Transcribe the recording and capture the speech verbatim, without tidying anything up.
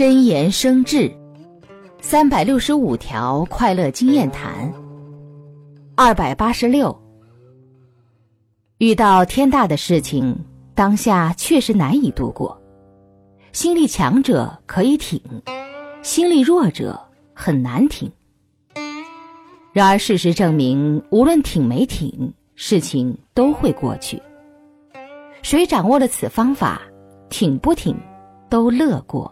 真言生智三百六十五条快乐经验谈二百八十六。遇到天大的事情，当下确实难以度过。心力强者可以挺，心力弱者很难挺。然而事实证明，无论挺没挺，事情都会过去。谁掌握了此方法，挺不挺都乐过。